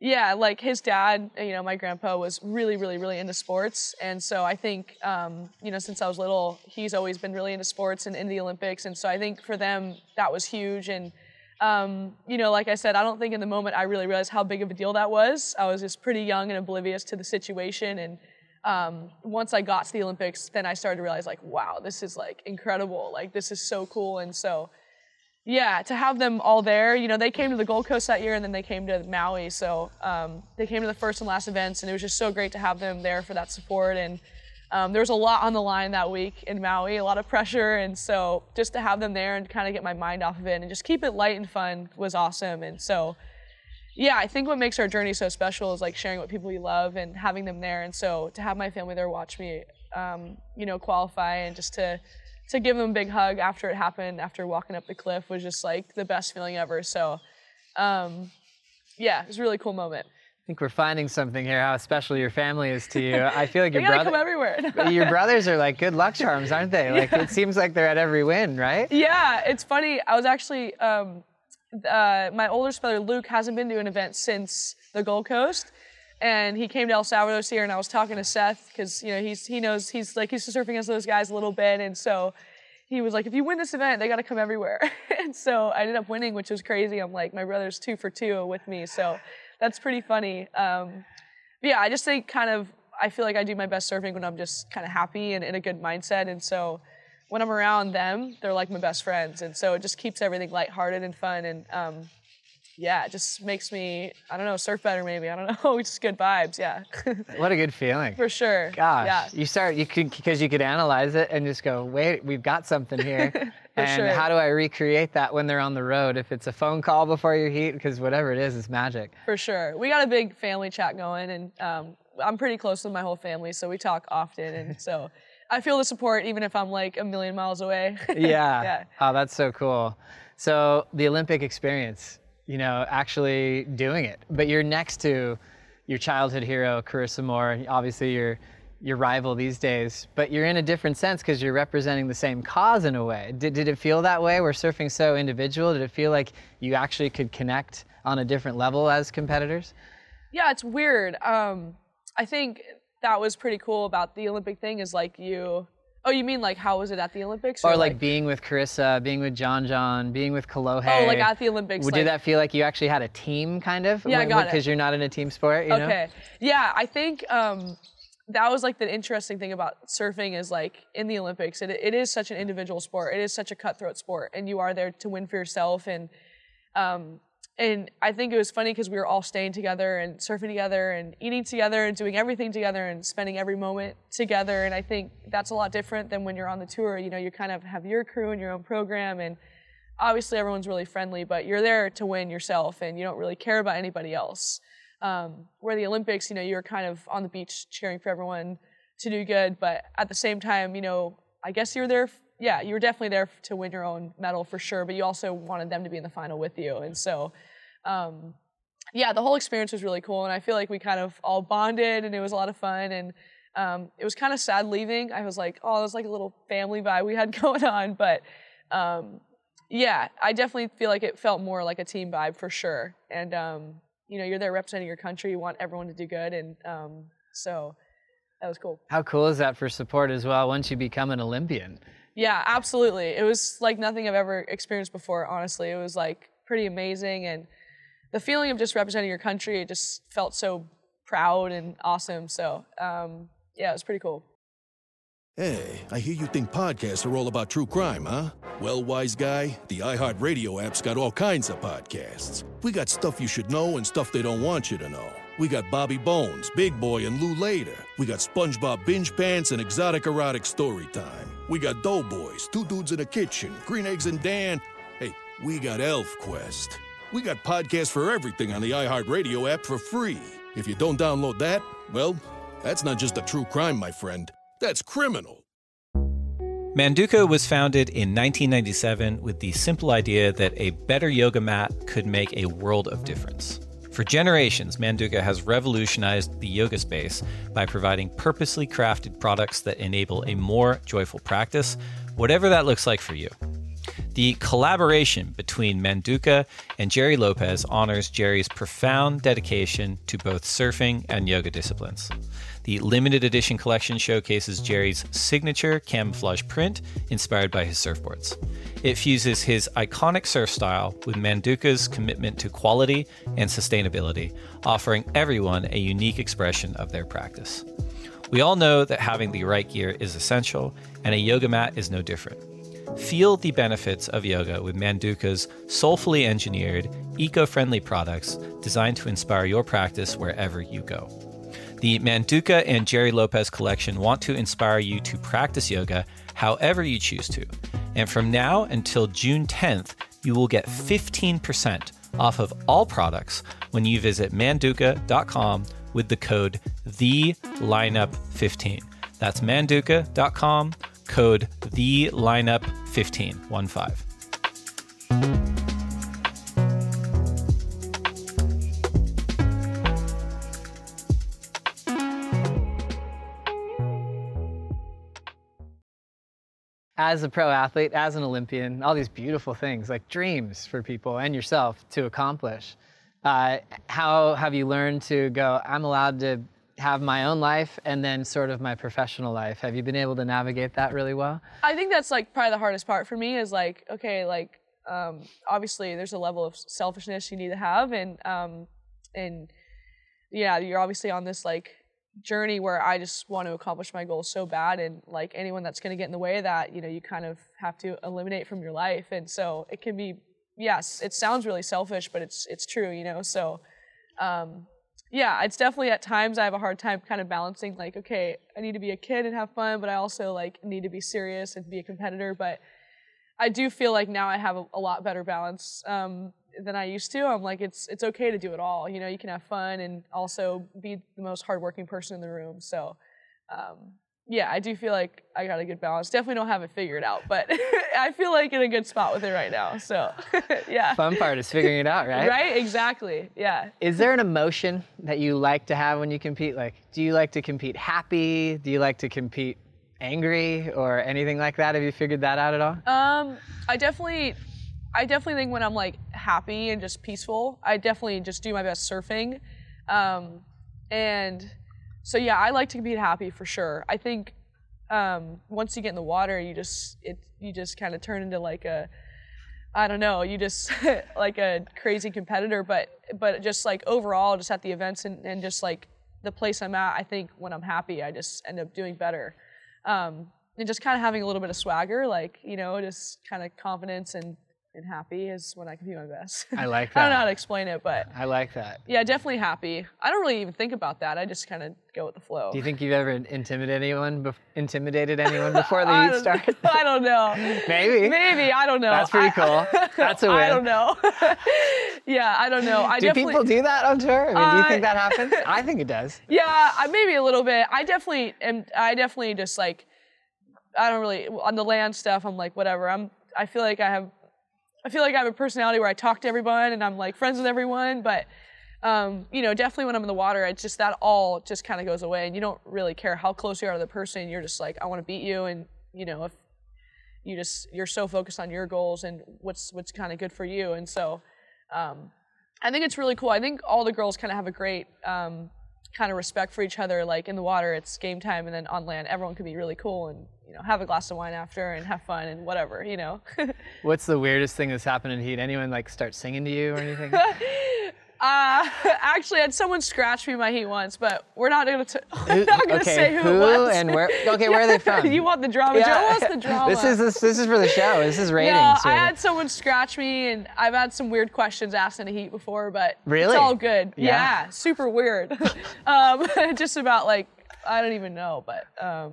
yeah, like, his dad, you know, my grandpa was really, really, really into sports. And so I think, um, you know, since I was little, he's always been really into sports and into the Olympics. And so I think for them, that was huge. And, um, you know, like I said, I don't think in the moment I really realized how big of a deal that was. I was just pretty young and oblivious to the situation. And um, once I got to the Olympics, then I started to realize, like, wow, this is, like, incredible. Like, this is so cool. And so, yeah, to have them all there, you know, they came to the Gold Coast that year, and then they came to Maui. So um, they came to the first and last events, and it was just so great to have them there for that support. And um, there was a lot on the line that week in Maui, a lot of pressure. And so just to have them there and kind of get my mind off of it and just keep it light and fun was awesome. And so, yeah, I think what makes our journey so special is, like, sharing what people you love and having them there. And so to have my family there watch me, um, you know, qualify, and just to to give them a big hug after it happened, after walking up the cliff, was just, like, the best feeling ever. So, um, yeah, it was a really cool moment. I think we're finding something here, how special your family is to you. I feel like your brother, come everywhere. Your brothers are, like, good luck charms, aren't they? Like, yeah. It seems like they're at every win, right? Yeah, it's funny. I was actually, um, uh, my older brother, Luke, hasn't been to an event since the Gold Coast. And he came to El Salvador this year, and I was talking to Seth, because, you know, he's he knows, he's like, he's surfing us those guys a little bit. And so he was like, if you win this event, they got to come everywhere. And so I ended up winning, which was crazy. I'm like, my brother's two for two with me. So that's pretty funny. Um, yeah, I just think kind of, I feel like I do my best surfing when I'm just kind of happy and in a good mindset. And so when I'm around them, they're like my best friends. And so it just keeps everything lighthearted and fun. And, um, yeah, it just makes me, I don't know, surf better maybe. I don't know, just good vibes, yeah. What a good feeling. For sure. Gosh, yeah. You start, you could, because you could analyze it and just go, wait, we've got something here. And sure. How do I recreate that when they're on the road? If it's a phone call before your heat, because whatever it is, it's magic. For sure. We got a big family chat going, and um, I'm pretty close with my whole family, so we talk often, and so I feel the support even if I'm, like, a million miles away. Yeah. Yeah. Oh, that's so cool. So the Olympic experience, you know, actually doing it. But you're next to your childhood hero, Carissa Moore, obviously your your rival these days, but you're in a different sense because you're representing the same cause in a way. Did, did it feel that way? We're surfing so individual. Did it feel like you actually could connect on a different level as competitors? Yeah, it's weird. Um, I think that was pretty cool about the Olympic thing is like you... Oh, you mean like how was it at the Olympics? Or, or like, like being with Carissa, being with John John, being with Kolohe. Oh, like at the Olympics. Did like, that feel like you actually had a team kind of? Yeah, when, I got it. Because you're not in a team sport, you okay. know? Okay. Yeah, I think um, that was like the interesting thing about surfing is like in the Olympics, it it is such an individual sport. It is such a cutthroat sport, and you are there to win for yourself. And um, and I think it was funny because we were all staying together and surfing together and eating together and doing everything together and spending every moment together. And I think that's a lot different than when you're on the tour. You know, you kind of have your crew and your own program, and obviously everyone's really friendly, but you're there to win yourself and you don't really care about anybody else. Um, where the Olympics, you know, you're kind of on the beach cheering for everyone to do good, but at the same time, you know, I guess you're there. Yeah, you were definitely there to win your own medal for sure, but you also wanted them to be in the final with you. And so, Um, yeah, the whole experience was really cool, and I feel like we kind of all bonded, and it was a lot of fun, and um, it was kind of sad leaving. I was like, oh, it was like a little family vibe we had going on, but um, yeah, I definitely feel like it felt more like a team vibe for sure, and um, you know, you're there representing your country, you want everyone to do good, and um, so that was cool. How cool is that for support as well once you become an Olympian? Yeah, absolutely. It was like nothing I've ever experienced before, honestly. It was like pretty amazing, and the feeling of just representing your country, it just felt so proud and awesome. So, um, yeah, it was pretty cool. Hey, I hear you think podcasts are all about true crime, huh? Well, wise guy, the iHeartRadio app's got all kinds of podcasts. We got stuff you should know and stuff they don't want you to know. We got Bobby Bones, Big Boy, and Lou Later. We got SpongeBob Binge Pants and Exotic Erotic Storytime. We got Doughboys, Two Dudes in a Kitchen, Green Eggs and Dan. Hey, we got Elf Quest. We got podcasts for everything on the iHeartRadio app for free. If you don't download that, well, that's not just a true crime, my friend. That's criminal. Manduka was founded in nineteen ninety-seven with the simple idea that a better yoga mat could make a world of difference. For generations, Manduka has revolutionized the yoga space by providing purposely crafted products that enable a more joyful practice, whatever that looks like for you. The collaboration between Manduka and Jerry Lopez honors Jerry's profound dedication to both surfing and yoga disciplines. The limited edition collection showcases Jerry's signature camouflage print inspired by his surfboards. It fuses his iconic surf style with Manduka's commitment to quality and sustainability, offering everyone a unique expression of their practice. We all know that having the right gear is essential, and a yoga mat is no different. Feel the benefits of yoga with Manduka's soulfully engineered, eco-friendly products designed to inspire your practice wherever you go. The Manduka and Jerry Lopez collection want to inspire you to practice yoga however you choose to. And from now until June tenth, you will get fifteen percent off of all products when you visit manduka dot com with the code the lineup fifteen. That's manduka dot com. Code the lineup fifteen one five. As a pro athlete, as an Olympian, all these beautiful things like dreams for people and yourself to accomplish. Uh, how have you learned to go? I'm allowed to have my own life and then sort of my professional life. Have you been able to navigate that really well? I think that's like probably the hardest part for me is like, okay, like um, obviously there's a level of selfishness you need to have, and um, and yeah, you're obviously on this like journey where I just want to accomplish my goals so bad, and like anyone that's going to get in the way of that, you know, you kind of have to eliminate from your life, and so it can be, yes, it sounds really selfish, but it's it's true, you know, so. Um, Yeah, it's definitely at times I have a hard time kind of balancing like, okay, I need to be a kid and have fun, but I also like need to be serious and be a competitor. But I do feel like now I have a, a lot better balance um, than I used to. I'm like, it's it's okay to do it all. You know, you can have fun and also be the most hardworking person in the room. So um, yeah, I do feel like I got a good balance. Definitely don't have it figured out, but I feel like in a good spot with it right now. So yeah. Fun part is figuring it out, right? Right, exactly. Yeah. Is there an emotion that you like to have when you compete? Like, do you like to compete happy? Do you like to compete angry or anything like that? Have you figured that out at all? Um, I definitely, I definitely think when I'm like happy and just peaceful, I definitely just do my best surfing. Um, and So yeah, I like to compete happy for sure. I think um, once you get in the water, you just it you just kind of turn into like a, I don't know, you just like a crazy competitor. But but just like overall, just at the events and, and just like the place I'm at, I think when I'm happy, I just end up doing better. Um, and just kind of having a little bit of swagger, like, you know, just kind of confidence and. And happy is when I can do my best. I like that. I don't know how to explain it, but. I like that. Yeah, definitely happy. I don't really even think about that. I just kind of go with the flow. Do you think you've ever intimidated anyone, be- intimidated anyone before the heat started? I don't know. Maybe. Maybe, I don't know. That's pretty cool. That's a win. I don't know. Yeah, I don't know. I do definitely, people do that on tour? I mean, uh, do you think that happens? I think it does. Yeah, maybe a little bit. I definitely am, I definitely just like, I don't really, on the land stuff, I'm like, whatever. I'm. I feel like I have, I feel like I have a personality where I talk to everyone and I'm like friends with everyone, but um, you know, definitely when I'm in the water, it's just that all just kind of goes away, and you don't really care how close you are to the person. You're just like, I want to beat you, and you know, if you just you're so focused on your goals and what's what's kind of good for you, and so um, I think it's really cool. I think all the girls kind of have a great um, kind of respect for each other. Like in the water, it's game time, and then on land, everyone can be really cool and you know have a glass of wine after and have fun and whatever, you know. What's the weirdest thing that's happened in heat? Anyone like start singing to you or anything? Uh, actually, I had someone scratch me in my heat once, but we're not going to I'm not going to okay, say who, who it was. And where, okay, where are they from? You want the drama. Yeah. Joe wants the drama. This is this, this is for the show. This is ratings. No, I had someone scratch me, and I've had some weird questions asked in a heat before, but really? It's all good. Yeah, yeah super weird. um, just about like, I don't even know, but um,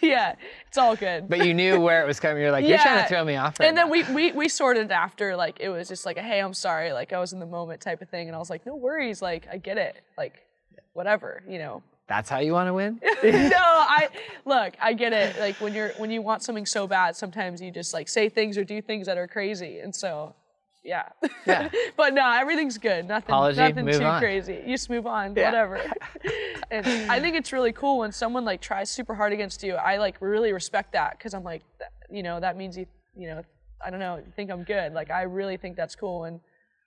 yeah, it's all good. But you knew where it was coming. You're like, yeah. You're trying to throw me off. Right and then we, we we sorted after, like it was just like, a, hey, I'm sorry, like I was in the moment type of thing, and I was like, no worries, like I get it, like whatever, you know. That's how you want to win? No, I look, I get it. Like when you're when you want something so bad, sometimes you just like say things or do things that are crazy, and so. Yeah. yeah. But no, everything's good. Nothing Apology, nothing too on. Crazy. You just move on, yeah. whatever. And I think it's really cool when someone like tries super hard against you. I like really respect that because I'm like, you know, that means you, you know, I don't know, you think I'm good. Like I really think that's cool when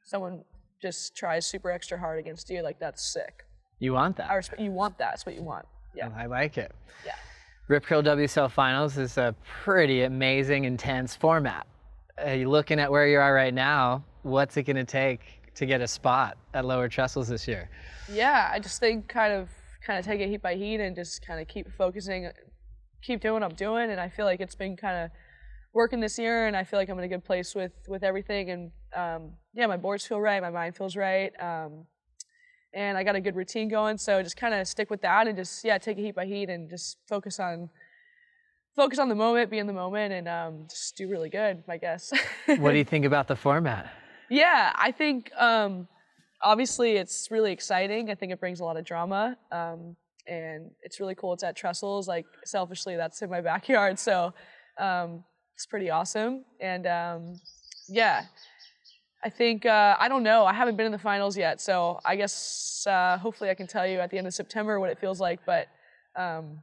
someone just tries super extra hard against you. Like that's sick. You want that. I respect, you want that. That's what you want. Yeah. I like it. Yeah. Rip Curl W S L Finals is a pretty amazing, intense format. Uh, you're looking at where you are right now, what's it going to take to get a spot at Lower Trestles this year? Yeah, I just think kind of kind of take it heat by heat and just kind of keep focusing, keep doing what I'm doing. And I feel like it's been kind of working this year, and I feel like I'm in a good place with, with everything. And, um, yeah, my boards feel right, my mind feels right, um, and I got a good routine going. So just kind of stick with that and just, yeah, take it heat by heat and just focus on – Focus on the moment, be in the moment, and um, just do really good, I guess. What do you think about the format? Yeah, I think um, obviously it's really exciting. I think it brings a lot of drama, um, and it's really cool. It's at Trestles. Like, selfishly, that's in my backyard, so um, it's pretty awesome. And, um, yeah, I think, uh, I don't know. I haven't been in the finals yet, so I guess uh, hopefully I can tell you at the end of September what it feels like, but... Um,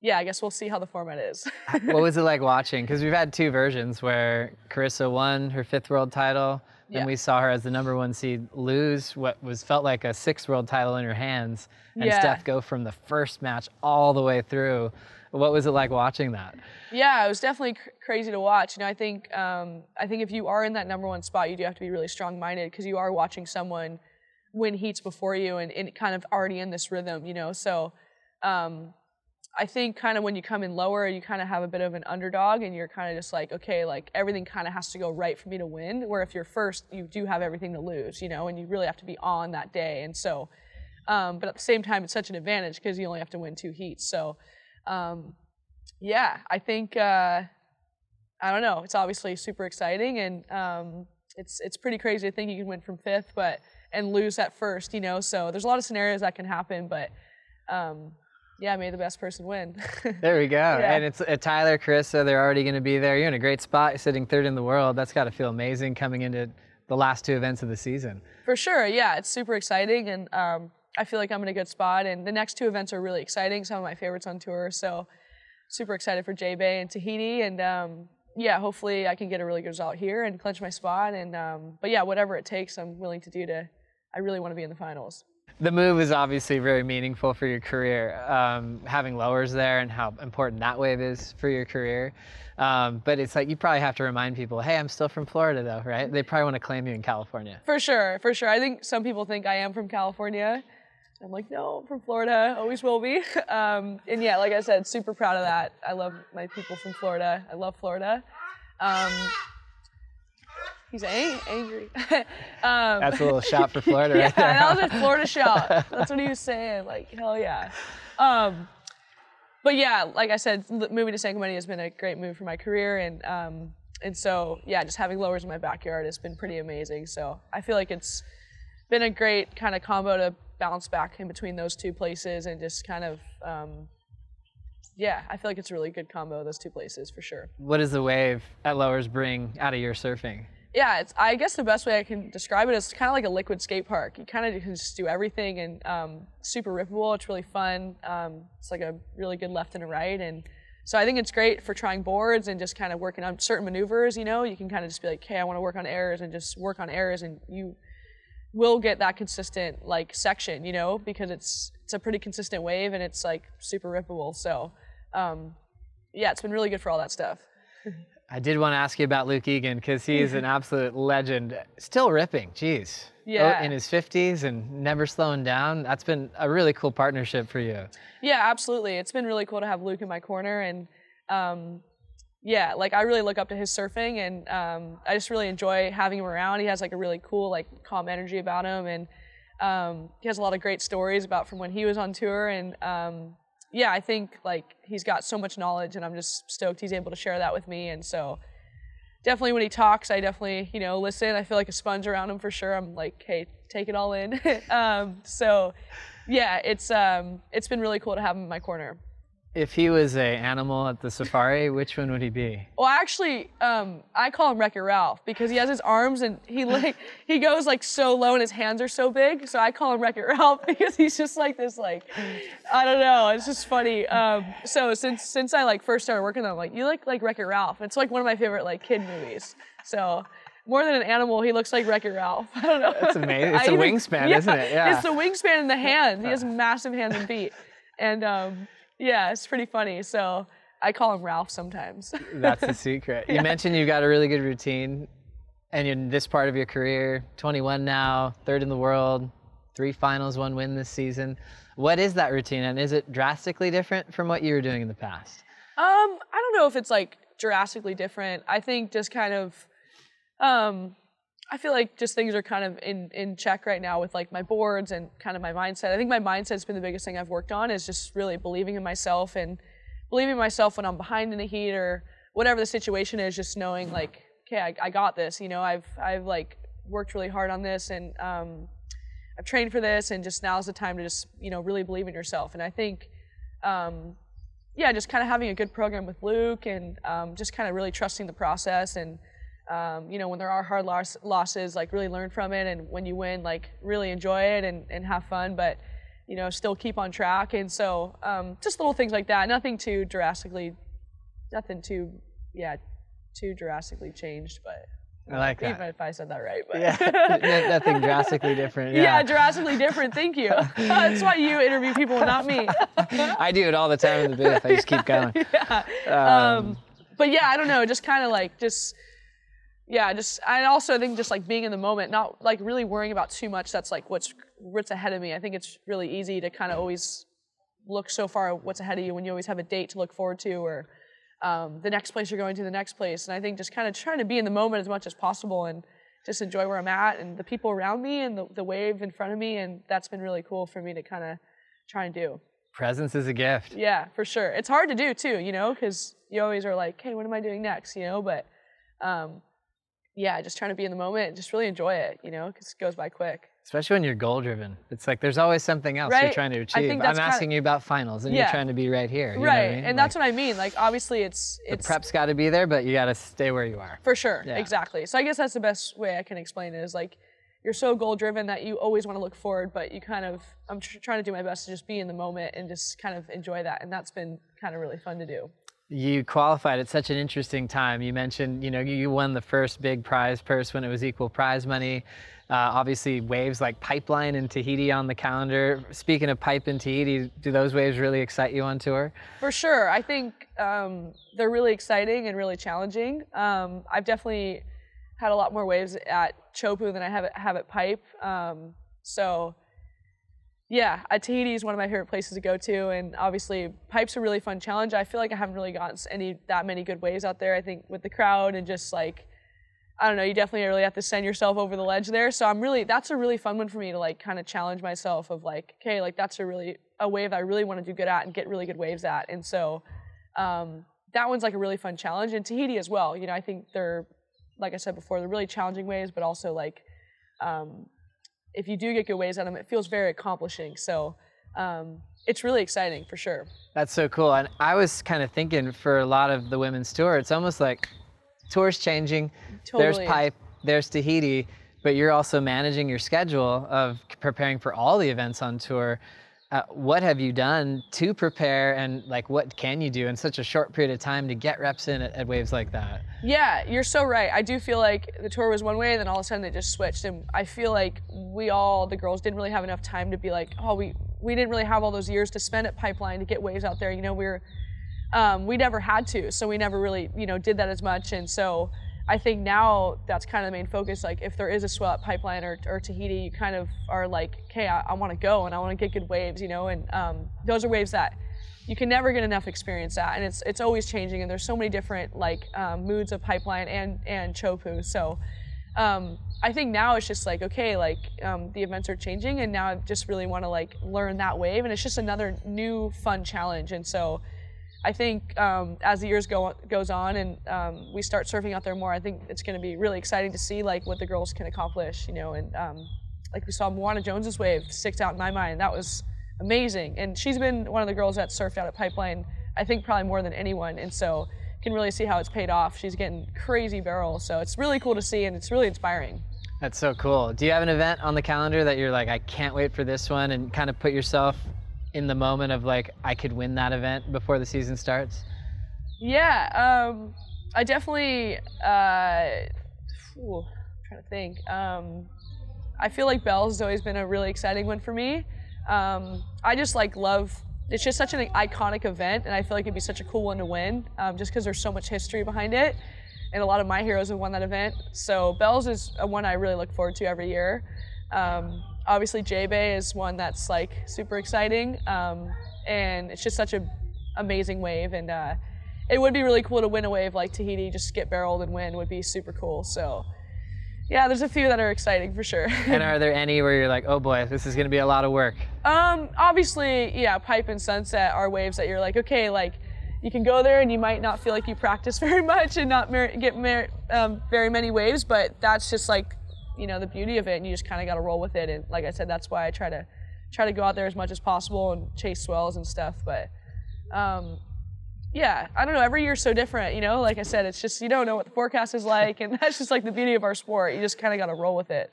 Yeah, I guess we'll see how the format is. What was it like watching? Because we've had two versions where Carissa won her fifth world title, then yeah. we saw her as the number one seed lose what was felt like a sixth world title in her hands, and yeah. Steph go from the first match all the way through. What was it like watching that? Yeah, it was definitely cr- crazy to watch. You know, I think um, I think if you are in that number one spot, you do have to be really strong-minded because you are watching someone win heats before you and, and kind of already in this rhythm. You know, so. Um, I think kind of when you come in lower, you kind of have a bit of an underdog and you're kind of just like, okay, like everything kind of has to go right for me to win. Where if you're first, you do have everything to lose, you know, and you really have to be on that day. And so, um, but at the same time, it's such an advantage because you only have to win two heats. So, um, yeah, I think, uh, I don't know. It's obviously super exciting and um, it's, it's pretty crazy to think you can win from fifth, but, and lose at first, you know, so there's a lot of scenarios that can happen, but, um, yeah, may the best person win. There we go. Yeah. And it's uh, Tyler, Carissa, they're already going to be there. You're in a great spot. You're sitting third in the world. That's got to feel amazing coming into the last two events of the season. For sure. Yeah, it's super exciting. And um, I feel like I'm in a good spot. And the next two events are really exciting. Some of my favorites on tour. So super excited for J-Bay and Tahiti. And um, yeah, hopefully I can get a really good result here and clinch my spot. And um, But yeah, whatever it takes, I'm willing to do to, I really want to be in the finals. The move is obviously very meaningful for your career, um, having lowers there and how important that wave is for your career. Um, but it's like you probably have to remind people, hey, I'm still from Florida, though, right? They probably want to claim you in California. For sure, for sure. I think some people think I am from California. I'm like, no, I'm from Florida, always will be. Um, and yeah, like I said, super proud of that. I love my people from Florida. I love Florida. Um, He's angry. um, That's a little shout for Florida right yeah, there. Yeah, that was a Florida shout. That's what he was saying. Like, hell yeah. Um, but yeah, like I said, moving to San Clemente has been a great move for my career. And um, and so, yeah, just having lowers in my backyard has been pretty amazing. So I feel like it's been a great kind of combo to bounce back in between those two places and just kind of um, – yeah, I feel like it's a really good combo, those two places, for sure. What does the wave at Lowers bring out of your surfing? Yeah, it's, I guess the best way I can describe it is kind of like a liquid skate park. You kind of can just do everything, and um, super rippable. It's really fun. Um, it's like a really good left and a right, and so I think it's great for trying boards and just kind of working on certain maneuvers. You know, you can kind of just be like, hey, I want to work on errors, and just work on errors, and you will get that consistent like section. You know, because it's it's a pretty consistent wave, and it's like super rippable. So um, yeah, it's been really good for all that stuff. I did want to ask you about Luke Egan, because he is an absolute legend. Still ripping, geez. Yeah. In his fifties and never slowing down. That's been a really cool partnership for you. Yeah, absolutely. It's been really cool to have Luke in my corner. And, um, yeah, like, I really look up to his surfing, and um, I just really enjoy having him around. He has, like, a really cool, like, calm energy about him. And um, he has a lot of great stories about from when he was on tour. And, um yeah, I think, like, he's got so much knowledge, and I'm just stoked he's able to share that with me. And so definitely when he talks, I definitely, you know, listen. I feel like a sponge around him for sure. I'm like, hey, take it all in. um, so, yeah, it's um, it's been really cool to have him in my corner. If he was an animal at the safari, which one would he be? Well, actually, um, I call him Wreck-It Ralph, because he has his arms, and he like he goes like so low, and his hands are so big. So I call him Wreck-It Ralph, because he's just like this, like, I don't know. It's just funny. Um, so since since I like first started working on, like, you look like Wreck-It Ralph. It's like one of my favorite like kid movies. So more than an animal, he looks like Wreck-It Ralph. I don't know. That's amazing. It's a even, wingspan, yeah, isn't it? Yeah. It's the wingspan and the hands. He has massive hands and feet, and. Um, Yeah, it's pretty funny. So I call him Ralph sometimes. That's the secret. Yeah. You mentioned you've got a really good routine, and you're in this part of your career, twenty-one now, third in the world, three finals, one win this season. What is that routine, and is it drastically different from what you were doing in the past? Um, I don't know if it's like drastically different. I think just kind of, um, I feel like just things are kind of in, in check right now with like my boards and kind of my mindset. I think my mindset's been the biggest thing I've worked on, is just really believing in myself and believing in myself when I'm behind in the heat or whatever the situation is, just knowing like, okay, I, I got this, you know, I've, I've like worked really hard on this, and um, I've trained for this, and just now's the time to just, you know, really believe in yourself. And I think, um, yeah, just kind of having a good program with Luke, and um, just kind of really trusting the process, and Um, you know, when there are hard loss, losses, like, really learn from it, and when you win, like, really enjoy it and, and have fun, but, you know, still keep on track. And so um, just little things like that, nothing too drastically, nothing too, yeah, too drastically changed, but. I like that. Even if I said that right, but. Yeah, nothing drastically different. Yeah. yeah, drastically different, thank you. That's why you interview people, not me. I do it all the time in the booth, I just yeah, keep going. Yeah. Um, um, but yeah, I don't know, just kind of like, just. Yeah, just I also I think just like being in the moment, not like really worrying about too much. That's like what's what's ahead of me. I think it's really easy to kind of always look so far at what's ahead of you when you always have a date to look forward to, or um, the next place you're going to, the next place. And I think just kind of trying to be in the moment as much as possible and just enjoy where I'm at and the people around me and the, the wave in front of me. And that's been really cool for me to kind of try and do. Presence is a gift. Yeah, for sure. It's hard to do too, you know, because you always are like, hey, what am I doing next? You know, but. Um, Yeah, just trying to be in the moment and just really enjoy it, you know, because it goes by quick. Especially when you're goal-driven. It's like there's always something else right? You're trying to achieve. I think that's I'm asking kinda, you about finals, and yeah. You're trying to be right here. You right, know what I mean? And like, that's what I mean. Like, obviously, it's... it's the prep's got to be there, but you got to stay where you are. For sure, yeah. Exactly. So I guess that's the best way I can explain it is, like, you're so goal-driven that you always want to look forward, but you kind of... I'm tr- trying to do my best to just be in the moment and just kind of enjoy that, and that's been kind of really fun to do. You qualified at such an interesting time. You mentioned, you know, you won the first big prize purse when it was equal prize money. Uh, obviously, waves like Pipeline and Tahiti on the calendar. Speaking of Pipe and Tahiti, do those waves really excite you on tour? For sure. I think um, they're really exciting and really challenging. Um, I've definitely had a lot more waves at Chopu than I have at, have at Pipe. Um, so... Yeah, Tahiti is one of my favorite places to go to, and obviously Pipe's a really fun challenge. I feel like I haven't really gotten any that many good waves out there, I think, with the crowd and just like, I don't know, you definitely really have to send yourself over the ledge there. So I'm really, that's a really fun one for me to like kind of challenge myself of like, okay, like that's a really, a wave I really want to do good at and get really good waves at. And so um, that one's like a really fun challenge, and Tahiti as well. You know, I think they're, like I said before, they're really challenging waves, but also like, um, if you do get good waves at them, it feels very accomplishing. So um, it's really exciting for sure. That's so cool. And I was kind of thinking for a lot of the women's tour, it's almost like tour's changing. Totally. There's Pipe. there's Tahiti, but you're also managing your schedule of preparing for all the events on tour. Uh, what have you done to prepare, and like what can you do in such a short period of time to get reps in at, at waves like that? Yeah, you're so right. I do feel like the tour was one way and then all of a sudden they just switched, and I feel like we all, the girls, didn't really have enough time to be like, oh, we, we didn't really have all those years to spend at Pipeline to get waves out there. You know, we were, um, we never had to, so we never really, you know, did that as much. And so I think now that's kind of the main focus. Like if there is a swell at Pipeline or, or Tahiti, you kind of are like, okay, I, I want to go and I want to get good waves, you know, and um, those are waves that you can never get enough experience at, and it's it's always changing, and there's so many different like um, moods of Pipeline and, and Chopu. So um, I think now it's just like, okay, like um, the events are changing, and now I just really want to like learn that wave, and it's just another new fun challenge. And so I think um, as the years go goes on and um, we start surfing out there more, I think it's going to be really exciting to see like what the girls can accomplish, you know. And um, like we saw Moana Jones's wave sticks out in my mind. That was amazing, and she's been one of the girls that surfed out at Pipeline, I think, probably more than anyone. And so you can really see how it's paid off. She's getting crazy barrels, so it's really cool to see, and it's really inspiring. That's so cool. Do you have an event on the calendar that you're like, I can't wait for this one, and kind of put yourself in the moment of like, I could win that event before the season starts? Yeah, um, I definitely, uh, whew, I'm trying to think. Um, I feel like Bells has always been a really exciting one for me. Um, I just like love, it's just such an iconic event, and I feel like it'd be such a cool one to win, um, just because there's so much history behind it, and a lot of my heroes have won that event. So Bells is a one I really look forward to every year. Um, Obviously, J-Bay is one that's like super exciting, um, and it's just such an amazing wave, and uh, it would be really cool to win a wave like Tahiti. Just get barreled and win would be super cool. So yeah, there's a few that are exciting for sure. And are there any where you're like, oh boy, this is going to be a lot of work? Um, obviously, yeah, Pipe and Sunset are waves that you're like, okay, like you can go there and you might not feel like you practice very much and not mer- get mer- um, very many waves, but that's just like, you know, the beauty of it, and you just kind of got to roll with it. And like I said, that's why I try to try to go out there as much as possible and chase swells and stuff. But um, yeah, I don't know, every year's so different, you know, like I said, it's just, you don't know what the forecast is like, and that's just like the beauty of our sport. You just kind of got to roll with it.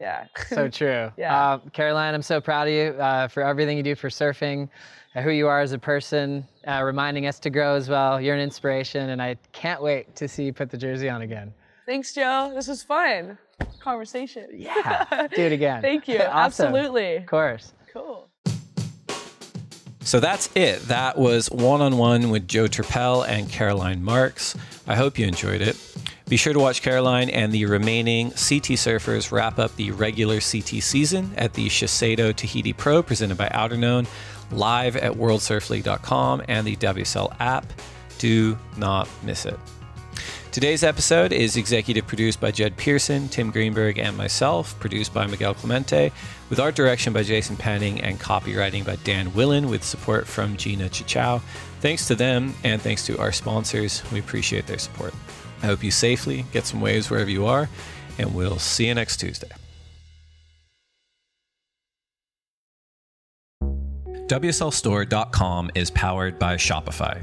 Yeah. So true. Yeah. Uh, Caroline, I'm so proud of you uh, for everything you do for surfing, uh, who you are as a person, uh, reminding us to grow as well. You're an inspiration, and I can't wait to see you put the jersey on again. Thanks, Joe. This was fun. Conversation. Yeah. Do it again. Thank you. Awesome. Absolutely. Of course. Cool. So that's it. That was one-on-one with Joe Turpel and Caroline Marks. I hope you enjoyed it. Be sure to watch Caroline and the remaining C T surfers wrap up the regular C T season at the Shiseido Tahiti Pro, presented by Outerknown, live at world surf league dot com and the W S L app. Do not miss it. Today's episode is executive produced by Jed Pearson, Tim Greenberg, and myself, produced by Miguel Clemente, with art direction by Jason Panning and copywriting by Dan Willen, with support from Gina Chichow. Thanks to them, and thanks to our sponsors. We appreciate their support. I hope you safely get some waves wherever you are, and we'll see you next Tuesday. W S L store dot com is powered by Shopify.